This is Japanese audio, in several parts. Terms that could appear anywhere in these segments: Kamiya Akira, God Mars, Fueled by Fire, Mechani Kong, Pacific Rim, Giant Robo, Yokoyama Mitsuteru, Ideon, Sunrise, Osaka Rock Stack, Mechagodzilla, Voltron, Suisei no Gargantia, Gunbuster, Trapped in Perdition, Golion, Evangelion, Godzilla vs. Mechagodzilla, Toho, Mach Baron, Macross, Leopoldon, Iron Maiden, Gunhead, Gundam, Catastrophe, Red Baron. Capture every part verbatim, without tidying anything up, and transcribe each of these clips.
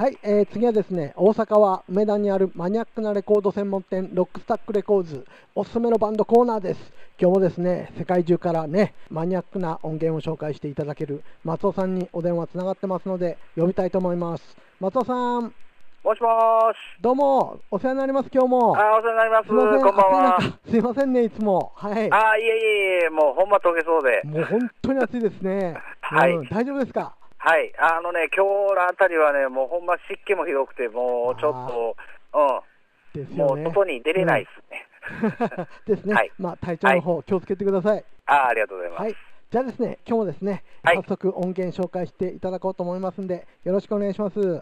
はい、えー、次はですね、大阪は梅田にあるマニアックなレコード専門店ロックスタックレコーズおすすめのバンドコーナーです。今日もですね、世界中からね、マニアックな音源を紹介していただける松尾さんにお電話つながってますので呼びたいと思います。松尾さん、もしもーし。どうも、お世話になります。今日もあお世話になります。すいません、こんばんは。すいませんね、いつも。はい、あいえいえ、もうほんま溶けそうで、もう本当に暑いですね、はいうん、大丈夫ですか？はい、あのね、今日のあたりはね、もうほんま湿気もひどくて、もうちょっと、うんですよね、もう外に出れないですね。うん、ですね、はい、まあ、体調の方、はい、気をつけてください。あ、ありがとうございます。はい、じゃあですね、今日もですね、はい、早速音源紹介していただこうと思いますんで、よろしくお願いします。あ、わ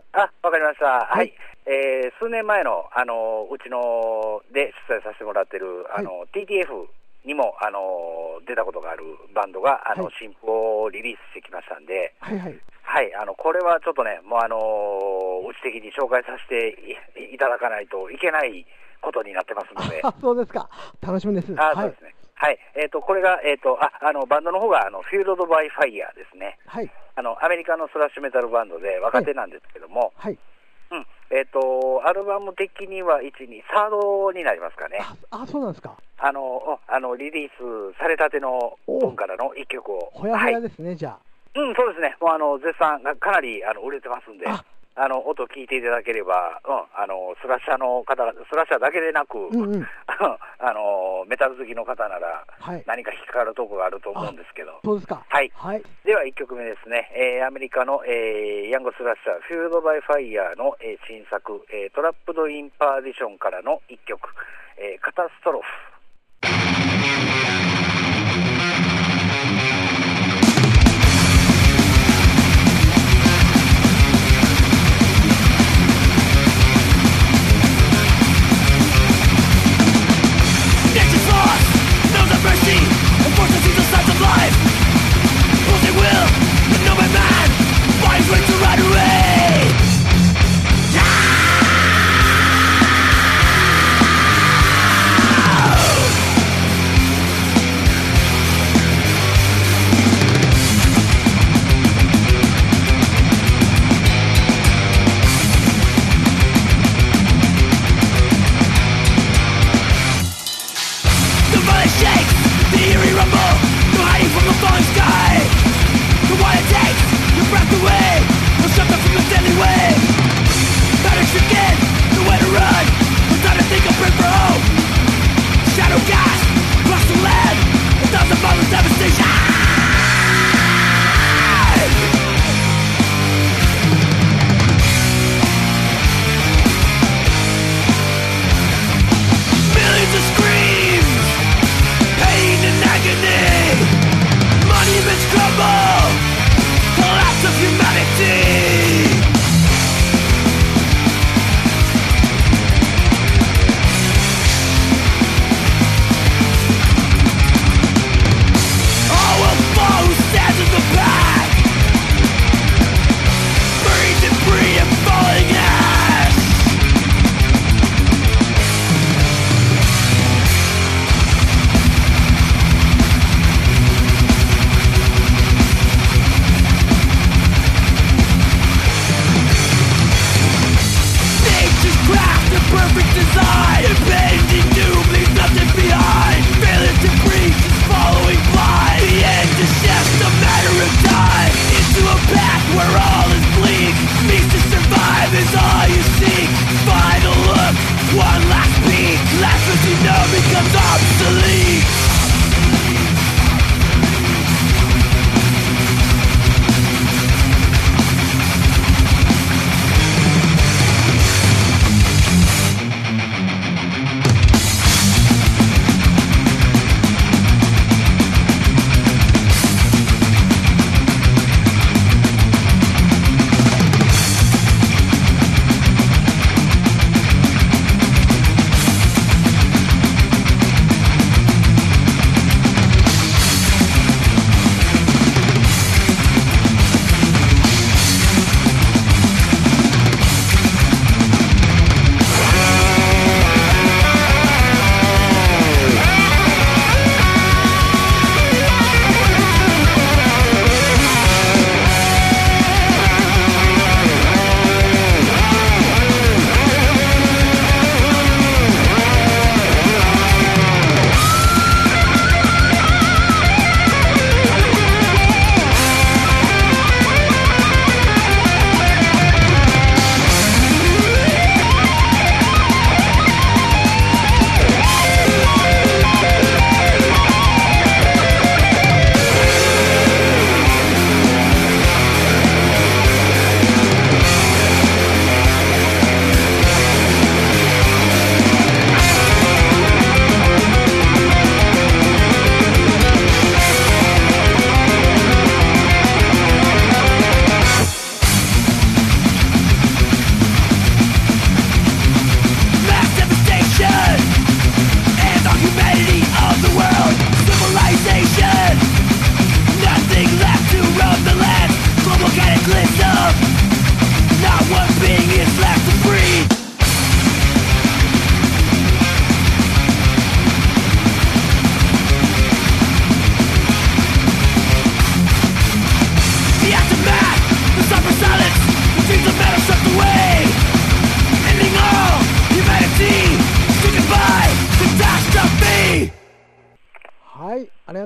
かりました。はい、はいえー、数年前の、あのうちので出演させてもらってる、あの、はい、ティーティーエフ。にもあの出たことがあるバンドがあの、はい、新譜をリリースしてきましたんで、はいはいはい、あのこれはちょっとね、もうあのうち的に紹介させていただかないといけないことになってますので。そうですか、楽しみです。あ、そうですね、はいはいえー、とこれが、えー、とああのバンドの方があのFueled by Fireですね、はい、あのアメリカのスラッシュメタルバンドで若手なんですけども、はいはいうんえー、とアルバム的にはサードになりますかね。ああ、そうなんですか。あのあのリリースされたての本からの一曲をほやほやですね、はい、じゃあうんそうですね、もうあの絶賛かなりあの売れてますんで、ああの音聞いていただければ、うん、あのスラッシャーの方、スラッシャーだけでなく、うんうん、あのメタル好きの方なら、はい、何か引っかかるところがあると思うんですけど。そうですか、はいはい、ではいっきょくめですね、えー、アメリカの、えー、ヤングスラッシャーFueled by Fireの、えー、新作、えー、トラップドインパーディションからのいっきょく、えー、カタストロフ。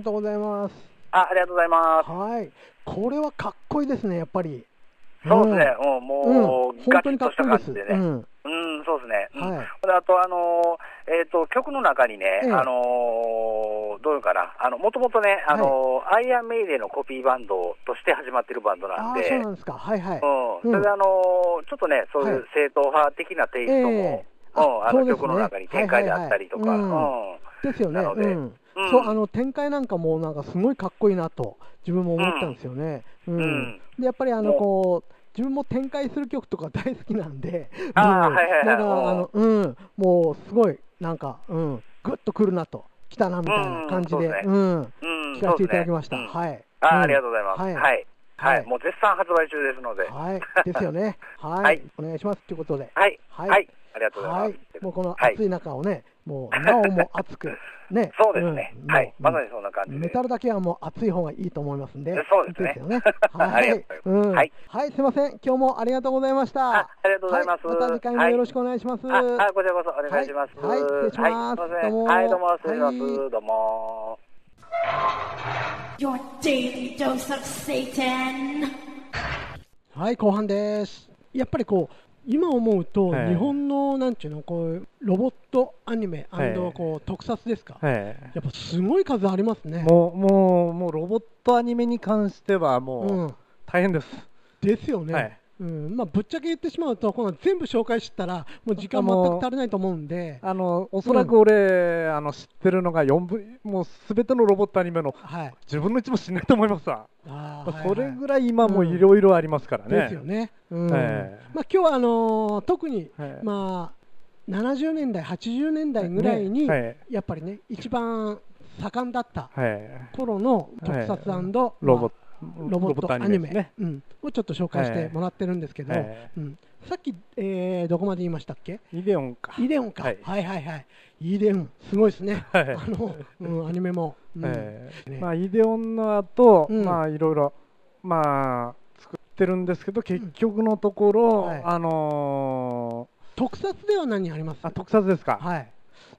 とうございます。あ、ありがとうございます。はい、これはかっこいいですね、やっぱり。そうですね、うん、もう、うん、ガチッとした感じでね。うん、うん、そうですね。はい、うん、あと、あのー、えっ、ー、と、曲の中にね、えー、あのー、どういうかな、あの、もともとね、あのーはい、アイアンメイデーのコピーバンドとして始まってるバンドなんで。あ、そうなんですか。はいはい。うん。それで、あのー、ちょっとね、そういう正統派的なテイストも、えー、うん、あの曲の中に展開であったりとか。ですよね。なので、うんうん、そう、あの展開なんかもなんかすごいかっこいいなと自分も思ったんですよね。うんうん、でやっぱりあのこう自分も展開する曲とか大好きなんで、もうすごいなんか、うん、グッとくるなと来たなみたいな感じで聴かせていただきました。はい。ありがとうございます。はいはいはい、もう絶賛発売中ですので。はい、ですよね。はい、はい、お願いしますということで。はいはい。はい、ありがとうございます。はい、もうこの暑い中をね、はい、もうなおも熱くね。そうですね。うん、はい。まさにそんな感じで。メタルだけはもう熱い方がいいと思いますんで。そうですね。いいですよね。はい。うん。はい。はい、すみません。今日もありがとうございました。あ、ありがとうございます。はい、また次回もよろしくお願いします。はい、あ、あ、こちらこそお願いします。はい、はい、失礼します。はい、どうも。はい、どうも失礼します。どうも。Your daily dose of Satan。はい、後半です。やっぱりこう。今思うと、はい、日本のなんていうのこうロボットアニメ、はい、こう特撮ですか、はい、やっぱすごい数ありますね。もう、もう、もうロボットアニメに関してはもう大変です、うん、ですよね、はい、うん、まあ、ぶっちゃけ言ってしまうとこの全部紹介したらもう時間全く足りないと思うんで、あのおそらく俺、うん、あの知ってるのがよんぶんもう全てのロボットアニメの、はい、じゅっぷんのいちも知らないと思いますわ。あ、まあ、それぐらい今もいろいろありますからね、うん、ですよね、うん、えー、まあ、今日はあのー、特に、えーまあ、ななじゅうねんだいはちじゅうねんだいぐらいに、ね、やっぱりね一番盛んだった頃の特撮&、えーまあ、ロボットロボットアニメ、ね、うん、をちょっと紹介してもらってるんですけど、えーうん、さっき、えー、どこまで言いましたっけ？イデオンか。イデオンか。はい、はいはいはい。イデオンすごいですね。はい、あの、うん、アニメも、うん、えーね、まあ、イデオンの後、うん、まあいろいろまあ作ってるんですけど結局のところ、うん、はい、あのー、特撮では何あります？あ、特撮ですか。はい。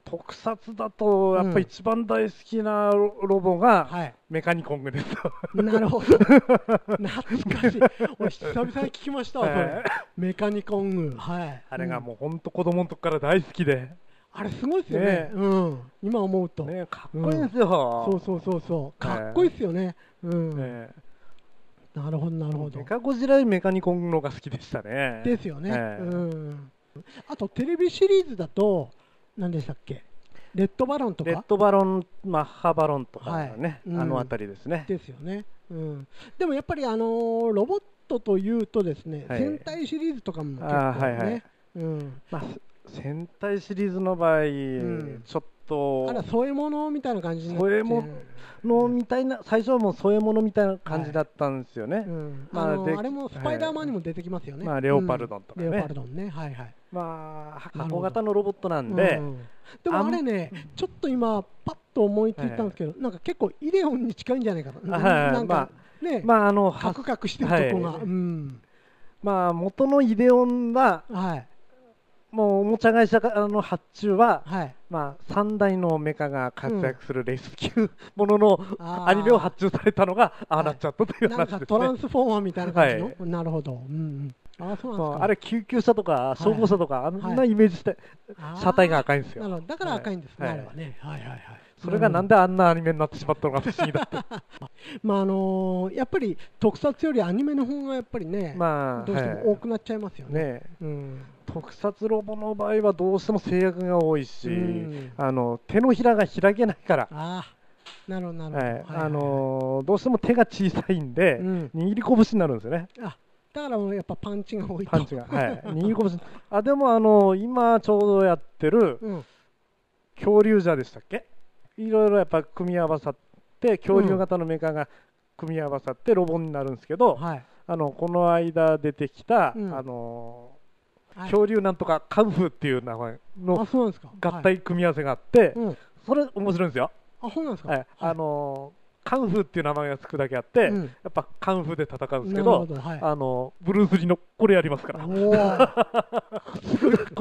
特撮だとやっぱり一番大好きなロボがメカニコングです、うん、はい、なるほど、懐かしい。俺久々に聞きましたわ、えー、メカニコング、はい、あれがもう本当子供の時から大好きで、あれすごいですよね、ね、うん、今思うと、ね、かっこいいですよ、うん、そうそうそうそう、かっこいいですよね、えー、うん、えー、なるほどなるほど。メカゴジラよりメカニコングの方が好きでしたね。ですよね、えー、うん、あとテレビシリーズだと何でしたっけ？レッドバロンとかレッドバロン、マッハバロンとかね、はい、うん、あのあたりですね。ですよね、うん、でもやっぱり、あのー、ロボットというとですね、はい、戦隊シリーズとかも結構ね、あ、はいはい、うん、まあ、戦隊シリーズの場合、うん、ちょっとあら添え物みたいな感じになって、添え物みたいな、うん、最初はもう添え物みたいな感じだったんですよね、はい、うん、まあ、あのー、あれもスパイダーマンにも出てきますよね、はい、まあ、レオパルドンとかね、うん、レオパルドンね、はいはい、まあ、箱型のロボットなんで、うん、でもあれね、ちょっと今パッと思いついたんですけど、はい、なんか結構イデオンに近いんじゃないかな、はい、なんかね、まあ、あのカクカクしてるとこが、はい、うん、まあ元のイデオンは、はい、もうおもちゃ会社の発注は、はい、まあ、さんだいのメカが活躍するレスキューもののアニメを発注されたのがああなっちゃったという話ですね、はい、なんかトランスフォーマーみたいな感じの、はい、なるほど、うん、あ, あ, そうなんですか。あれ救急車とか消防車とか、はい、あんなイメージして、はい、車体が赤いんですよ。なるほど、だから赤いんですね、はい、あれはね、はいはいはい、それがなんであんなアニメになってしまったのか不思議だってまああのー、やっぱり特撮よりアニメの方がやっぱりね、まあ、どうしても多くなっちゃいますよね、はい、ね、うん、特撮ロボの場合はどうしても制約が多いし、うん、あの手のひらが開けないから、あ、なるほどなるほど、はい、あのー、どうしても手が小さいんで、うん、握り拳になるんですよね。あ、だからもうやっぱパンチが多いと、パンチが、はい、握り拳、あ、でもあの今ちょうどやってる恐竜じゃでしたっけ、いろいろやっぱ組み合わさって恐竜型のメカが組み合わさってロボになるんですけど、うん、はい、あのこの間出てきた、うん、あの恐竜なんとかカンフーっていう名前の合体組み合わせがあって、うん、それ面白いんですよ。あ、そうなんですか、はい、あのーカンフーっていう名前がつくだけあって、うん、やっぱカンフーで戦うんですけど、はい、あのブルース・リーのこれやりますからこ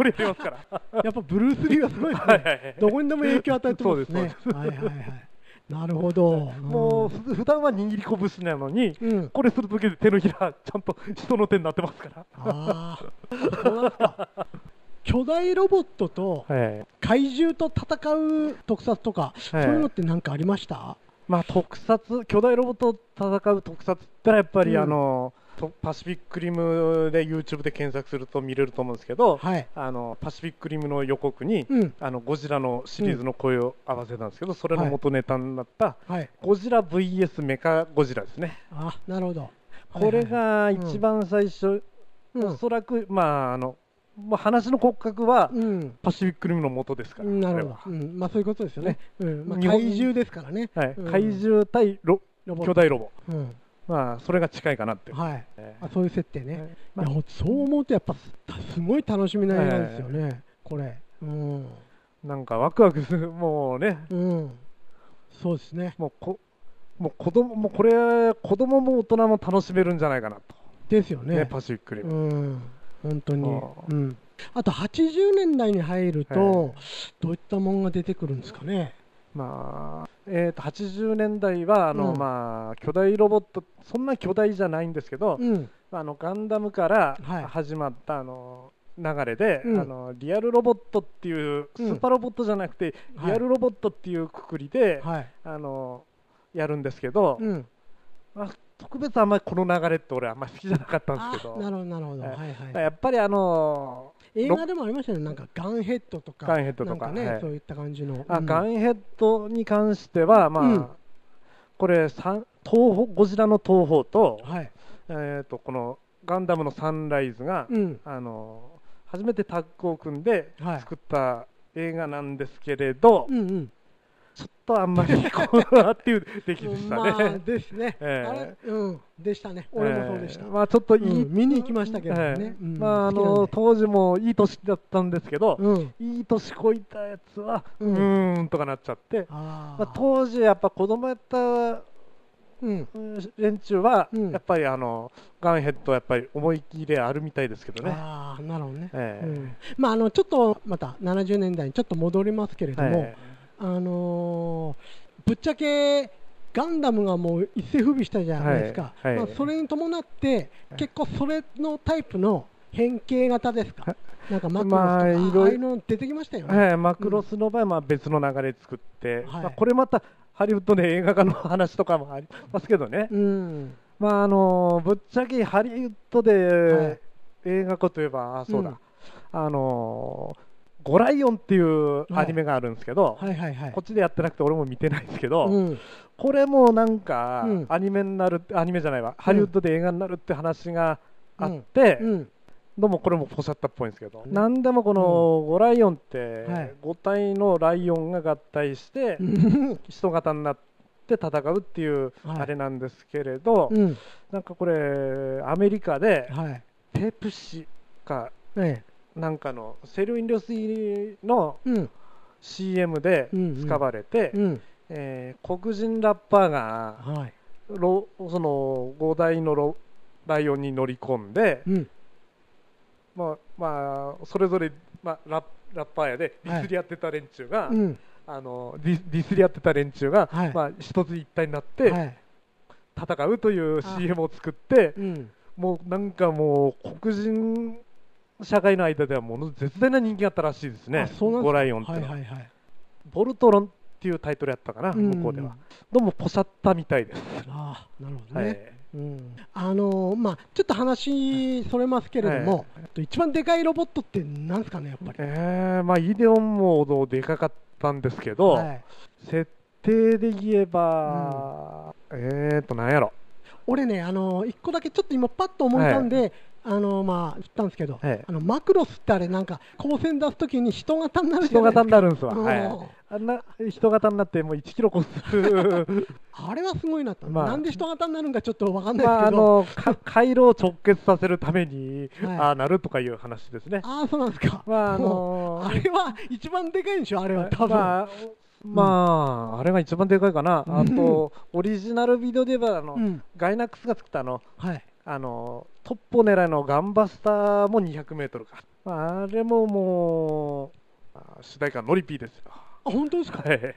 れやりますからやっぱブルース・リーはすごいですね、はいはいはい、どこにでも影響を与えてますね。そうです、そうです、はいはいはい、なるほど、うん、もう普段は握り拳なのに、うん、これするだけで手のひらちゃんと人の手になってますから。ああ巨大ロボットと怪獣と戦う特撮とか、はい、そういうのって何かありました？まあ、特撮、巨大ロボットと戦う特撮って言ったらやっぱり、うん、あのパシフィックリムで YouTube で検索すると見れると思うんですけど、はい、あのパシフィックリムの予告に、うん、あのゴジラのシリーズの声を合わせたんですけど、それの元ネタになった、はいはい、ゴジラ ブイエス メカゴジラですね。あ、なるほど。これが一番最初、うん、おそらく、まあ、あのもう話の骨格はパシフィックリムの元ですから、うん、なるほど、うん、まあ、そういうことですよね、うんまあ、怪獣ですからね、はい、うん、怪獣対ロ巨大ロボ、うん、まあ、それが近いかなって、はい、えー、あ、そういう設定ね、まあ、そう思うとやっぱすごい楽しみな映画ですよね、えー、これ、うん、なんかワクワクする、もうね、うん、そうですね、もうこもう子供もこれ子供も大人も楽しめるんじゃないかなとですよね、ね、パシフィックリム、うん、本当に、うん、あとはちじゅうねんだいに入るとどういったものが出てくるんですかね。まあえー、とはちじゅうねんだいはあの、うん、まあ、巨大ロボット、そんな巨大じゃないんですけど、うん、あのガンダムから始まった、はい、あの流れで、うん、あのリアルロボットっていうスーパーロボットじゃなくて、うん、リアルロボットっていうくくりで、はい、あのやるんですけど、うん、まあ特別あんまりこの流れって俺あんまり好きじゃなかったんですけど、なるほどなるほど、はいはい、やっぱりあのー、映画でもありましたね、なんかガンヘッドとかガンヘッドとかね、はい、そういった感じの、あ、うん、ガンヘッドに関してはまあ、うん、これ東宝ゴジラの東宝と、はい、えーとこのガンダムのサンライズが、うん、あのー、初めてタッグを組んで作った映画なんですけれど、はい、うんうん、ちょっとあんまりこうなっていう出来でしたね、まあ、ですね、えー、あれ、うん、でしたね、俺もそうでした、えー、まあ、ちょっといい、うん、見に行きましたけどね、えーうん、まあ、あの当時もいい年だったんですけど、うん、いい年こいたやつは、うん、うーんとかなっちゃって、あ、まあ、当時やっぱ子供やった連中は、うん、やっぱりあのガンヘッドはやっぱり思い切りあるみたいですけどね。ああ、なるほどね、えーうん、まあ、あのちょっとまたななじゅうねんだいにちょっと戻りますけれども、えーあのー、ぶっちゃけガンダムがもう一世風靡したじゃないですか、はいはい、まあ、それに伴って結構それのタイプの変形型ですか、なんかマクロスとか、まあ、いろいろ出てきましたよね、はい、マクロスの場合はまあ別の流れ作って、うん、まあ、これまたハリウッドで映画化の話とかもありますけどね、うん、まああのー、ぶっちゃけハリウッドで映画化といえば、はい、そうだ、うん、あのーゴライオンっていうアニメがあるんですけど、はいはいはいはい、こっちでやってなくて俺も見てないんですけど、うん、これもなんかアニメになる、アニメじゃないわ、ハリウッドで映画になるって話があって、うんうん、どうもこれもポシャったっぽいんですけど、うん、なんでもこのゴライオンってごたいのライオンが合体して人型になって戦うっていうあれなんですけれど、はい、うん、なんかこれアメリカでペプシか、はい、なんかの清涼飲料水の シーエム で使われて、え黒人ラッパーがロそのごだいのロライオンに乗り込んで、うん、まあまあそれぞれ、まあ、ラ, ラッパーやでディスり合ってた連中が、はい、あのディスり合ってた連中が、はい、まあ、一つ一体になって戦うという シーエム を作って、うん、もうなんかもう黒人社会の間ではもの絶大な人気があったらしいですね、ゴライオンって、はいはいはい、ボルトロンっていうタイトルやったかな、うん、向こうではどうもポシャったみたいです。あ、なるほどね、はい、うん、あのーまあ、ちょっと話それますけれども、はい、一番でかいロボットって何ですかね、やっぱり、えーまあ、イデオンもでかかったんですけど、はい、設定で言えば、うん、えーと何やろ、俺ね、あのー、いっこだけちょっと今パッと思い浮かんで、はい、あのまあ言ったんですけど、はい、あのマクロスってあれなんか光線出すときに人型になるじゃないですか。人型になるんですわ、はい、あんな人型になってもういちキロこすあれはすごいなと、まあ、なんで人型になるんかちょっと分かんないですけど、まあ、あの回路を直結させるためにああなるとかいう話ですね、はい、ああそうなんですか、まああのー、あれは一番でかいんでしょ、あれは多分、まあまあ、うん、あれが一番でかいかなあとオリジナルビデオで言えばあの、うん、ガイナックスが作ったあの、はい、あのトップを狙いのガンバスターもにひゃくメートルか、あれももう主題歌ノリピーですよ。あ、本当ですか、はい、え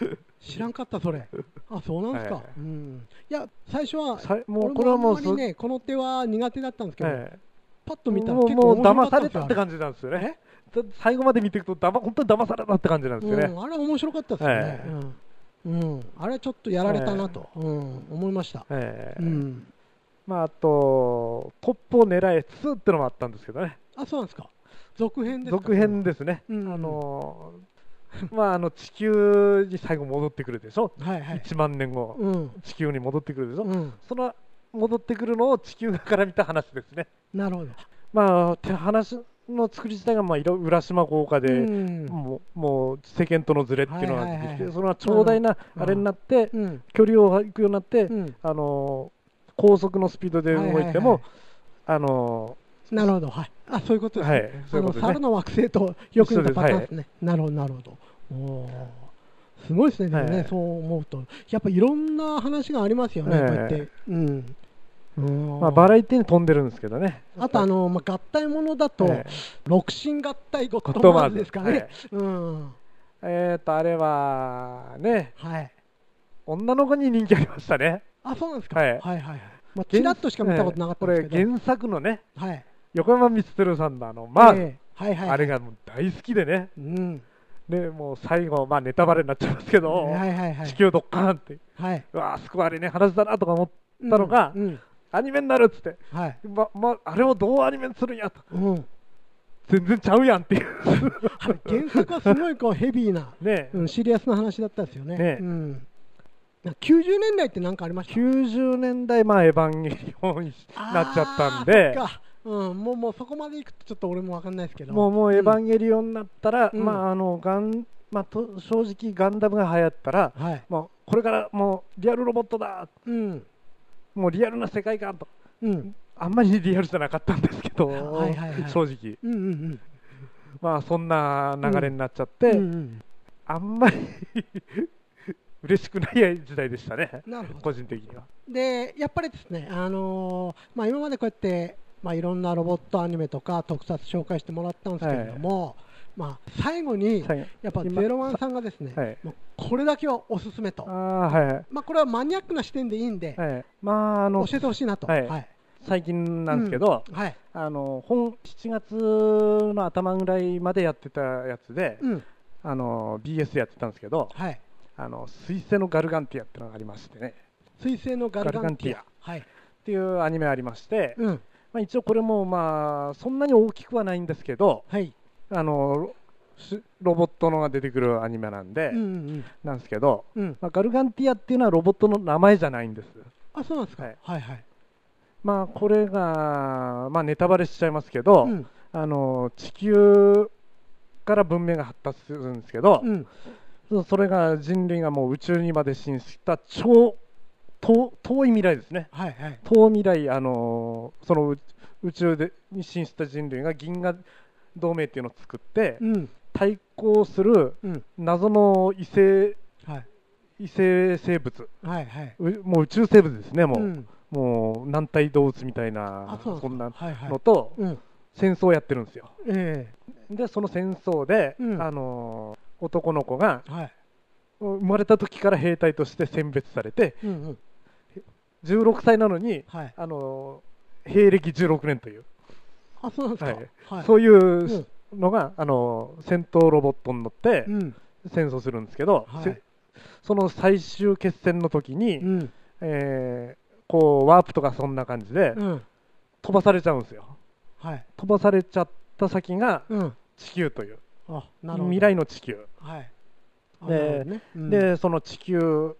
ー知らんかったそれ。あ、そうなんですか。はい、うん。いや最初はもうこれはもうあんまりねこの手は苦手だったんですけど、はい、パッと見たら結構面白かったんですよ。もう騙されたって感じなんですよね。最後まで見ていくとだま本当に騙されたって感じなんですよね。うん、あれ面白かったですよね。はい、うんうん、あれちょっとやられたなと、はい、うん、思いました。はい、うん、まあ、あとトップを狙いつつってのもあったんですけどね。あ、そうなんですか。続編ですか。続編ですね。うん、あのまあ、あの地球に最後戻ってくるでしょ。はい、はい、いちまんねんご、うん、地球に戻ってくるでしょ、うん、その戻ってくるのを地球から見た話ですね。なるほど。まあ手話の作り自体がまあ色浦島豪華で、うん、もう、もう世間とのズレっていうのがあって、はいはいはい、それは長大なあれになって、うんうん、距離を行くようになって、うん、あの高速のスピードで動いても、はいはいはい、あのなるほど、はい、あ、そういうことですね。はい、そういうことですね。猿の惑星とよく似たパターンですね。はい、なるほどなるほど。おー、すごいですね。でもね、はい、そう思うとやっぱいろんな話がありますよね、はい、こうやって、うん、まあ、バラエティに飛んでるんですけどね。あとあの、まあ、合体ものだと、はい、六神合体ゴッドマーズですかね、はい、うん、えーとあれはね、はい、女の子に人気ありましたね。あ、そうなんですか。はいはいはいはい、まあ、ちらっとしか見たことなかったんですけど、はい、これ原作のね、はい、横山光輝さんのあの、まあ、えーはいはいはい、あれがもう大好きでね、うん、でもう最後、まあ、ネタバレになっちゃいますけど、はいはいはい、地球ドッカーンって、はい、うわー救われねえ話だなとか思ったのが、うんうん、アニメになるっつって、はい、まま、あれをどうアニメにするんやと、うん、全然ちゃうやんっていう原作はすごいこうヘビーな、ね、うん、シリアスな話だったんですよね。ね、うん、きゅうじゅうねんだいって何かありました？きゅうじゅうねんだい、まあ、エヴァンゲリオンになっちゃったんで、うん、もうもうそこまでいくとちょっと俺も分かんないですけど、もうもうエヴァンゲリオンになったら、うん、まああのガン、まあ、と正直ガンダムが流行ったら、はい、もうこれからもうリアルロボットだ、うん、もうリアルな世界観と、うん、あんまりリアルじゃなかったんですけど、はいはいはい、正直、うんうんうん、まあそんな流れになっちゃって、うんうんうん、あんまり嬉しくない時代でしたね。なるほど。個人的には。でやっぱりですね、あのーまあ、今までこうやってまあ、いろんなロボットアニメとか特撮紹介してもらったんですけれども、はい、まあ、最後にやっぱゼロワンさんがですね、はい、もうこれだけはおすすめと、あ、はい、まあ、これはマニアックな視点でいいんで、はい、まあ、あの教えてほしいなと、はいはい、最近なんですけど、うん、はい、あの本しちがつの頭ぐらいまでやってたやつで、うん、あの ビーエス やってたんですけど、はい、あの水星のガルガンティアっていうのがありましてね、水星のガルガンティアっていうアニメありまして、うん、まあ、一応これもまあそんなに大きくはないんですけど、はい、あのロボットのが出てくるアニメなんで、うんうん、なんですけど、うん、まあ、ガルガンティアっていうのはロボットの名前じゃないんです。あ、そうなんですか。はいはいはい、まあ、これが、まあ、ネタバレしちゃいますけど、うん、あの地球から文明が発達するんですけど、うん、それが人類がもう宇宙にまで進出した超遠, 遠い未来ですね、はいはい、遠未来、あのー、その宇宙でに進出した人類が銀河同盟っていうのを作って、うん、対抗する謎の異星、はい、異星生物、はいはい、もう宇宙生物ですね、もう、うん、もう軟体動物みたいな、そんなのと、はいはい、戦争をやってるんですよ、えー、でその戦争で、うん、あのー、男の子が、はい、生まれた時から兵隊として選別されて、うんうん、じゅうろくさいなのに、はい、あの兵歴じゅうろくねんという、あ、そうなんですか、はいはい、そういうのが、うん、あの戦闘ロボットに乗って戦争するんですけど、はい、その最終決戦の時に、うん、えー、こうワープとかそんな感じで飛ばされちゃうんですよ、はい、飛ばされちゃった先が地球という、うん、あ、なるほど、未来の地球、はい、で、ね、うん、でその地球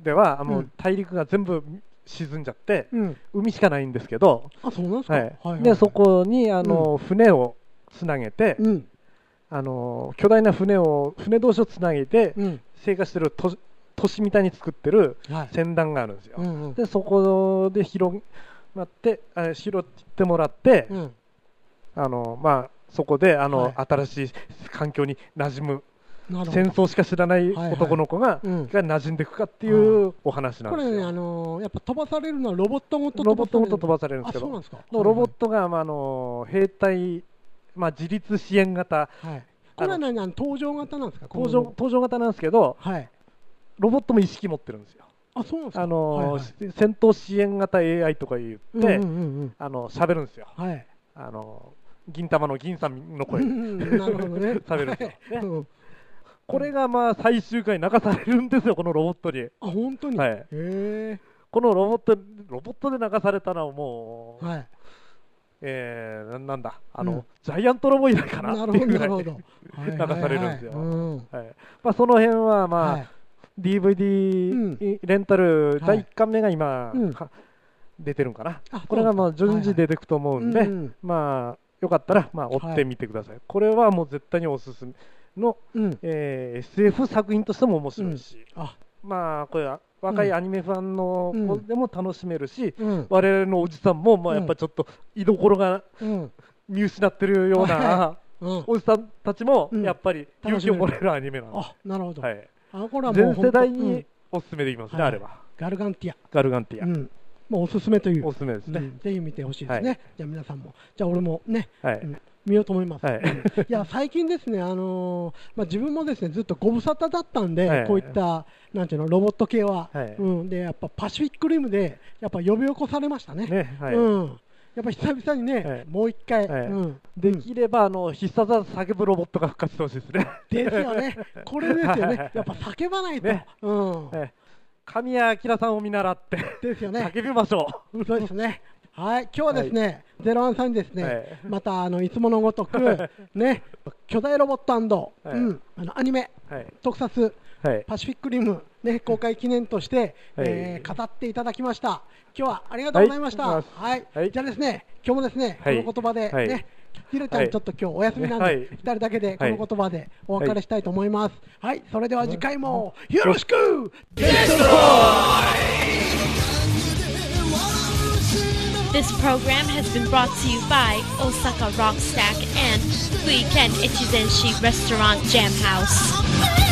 ではもう大陸が全部沈んじゃって、うん、海しかないんですけど、あ、そうなんですか、はいはいはい、でそこにあの、うん、船をつなげて、うん、あの巨大な船を船同士をつなげて、うん、生活してる都、都市みたいに作ってる船団があるんですよ、はい、うんうん、でそこで広まって拾ってもらって、うん、あのまあ、そこであの、はい、新しい環境に馴染む戦争しか知らない男の子が、はいはい、うん、が馴染んでいくかっていうお話なんですよ。これね、あのー、やっぱ飛ばされるのはロボットごと飛ばされる、ロボットごと飛ばされるんですけど、あ、そうなんですか、はいはい、ロボットが、まあ、あのー、兵隊、まあ、自立支援型、はい、これは何、搭乗型なんですか、搭乗型なんですけど、はい、ロボットも意識持ってるんですよ。あ、そうなんですか。あの、はいはい、戦闘支援型 エーアイ とか言って、うんうんうん、あの喋るんですよ、はい、あの銀玉の銀さんの声で、うんうん、なるほどね喋るんですよ、はいね、これがまあ最終回流されるんですよ、このロボットに。あ、本当に、はい、へえ。このロボットロボットで流されたのはもう、はい、えー、なんだあの、うん、ジャイアントロボ以来かなっていうぐらい流されるんですよ、はいはいはい、まあ、その辺はまあ、はい、ディーブイディー、うん、レンタルだいいっかんめが今、はい、うん、出てるんかな。これがまあ順次出てくと思うんで、はいはい、まあ、よかったらまあ追ってみてください、はい、これはもう絶対におすすめの、うん、えー、エスエフ 作品としても面白いし、うん、あ、まあこれは若いアニメファンの子でも楽しめるし、うん、我々のおじさんもまあやっぱちょっと居所が見失ってるようなおじさんたちもやっぱり勇気をもらえるアニメなんです。あ、なるほど、はい、あ、これはもう全世代におすすめできますね、うん、あれば、はい、ガルガンティア、ガルガンティア、うん、もうおすすめというおすすめですね、うん、ぜひ見てほしいですね、はい、じゃあ皆さんも、じゃあ俺もね、はい、うん、見ようと思います、はい、いや最近ですね、あのーまあ、自分もですねずっとご無沙汰だったんで、はい、こういったなんていうのロボット系は、はい、うん、でやっぱパシフィックリムでやっぱ呼び起こされましたね、ね、はい、うん、やっぱ久々にね、はい、もう一回、はい、うん、できればあの必殺技叫ぶロボットが復活してほしいですね。ですよね、これですよね、やっぱ叫ばないと、ね、うん、はい、神谷明さんを見習ってですよ、ね、叫びましょう。そうですね。はい、今日はですね、はい、ゼロワンさんにですね、はい、またあのいつものごとく、ね、巨大ロボット&、はい、うん、あのアニメ、はい、特撮、はい、パシフィックリム、ね、公開記念として、はい、えー、語っていただきました。今日はありがとうございました、はいはいはい、じゃあですね、今日もですね、はい、この言葉で、ね、はい、ひろちゃんちょっと今日お休みなんで、はい、ふたりだけでこの言葉でお別れしたいと思います。はい、はい、それでは次回もよろしく、はい、デストロイ。This program has been brought to you by Osaka Rock Stack and Weekend Ichizenshi Restaurant Jam House.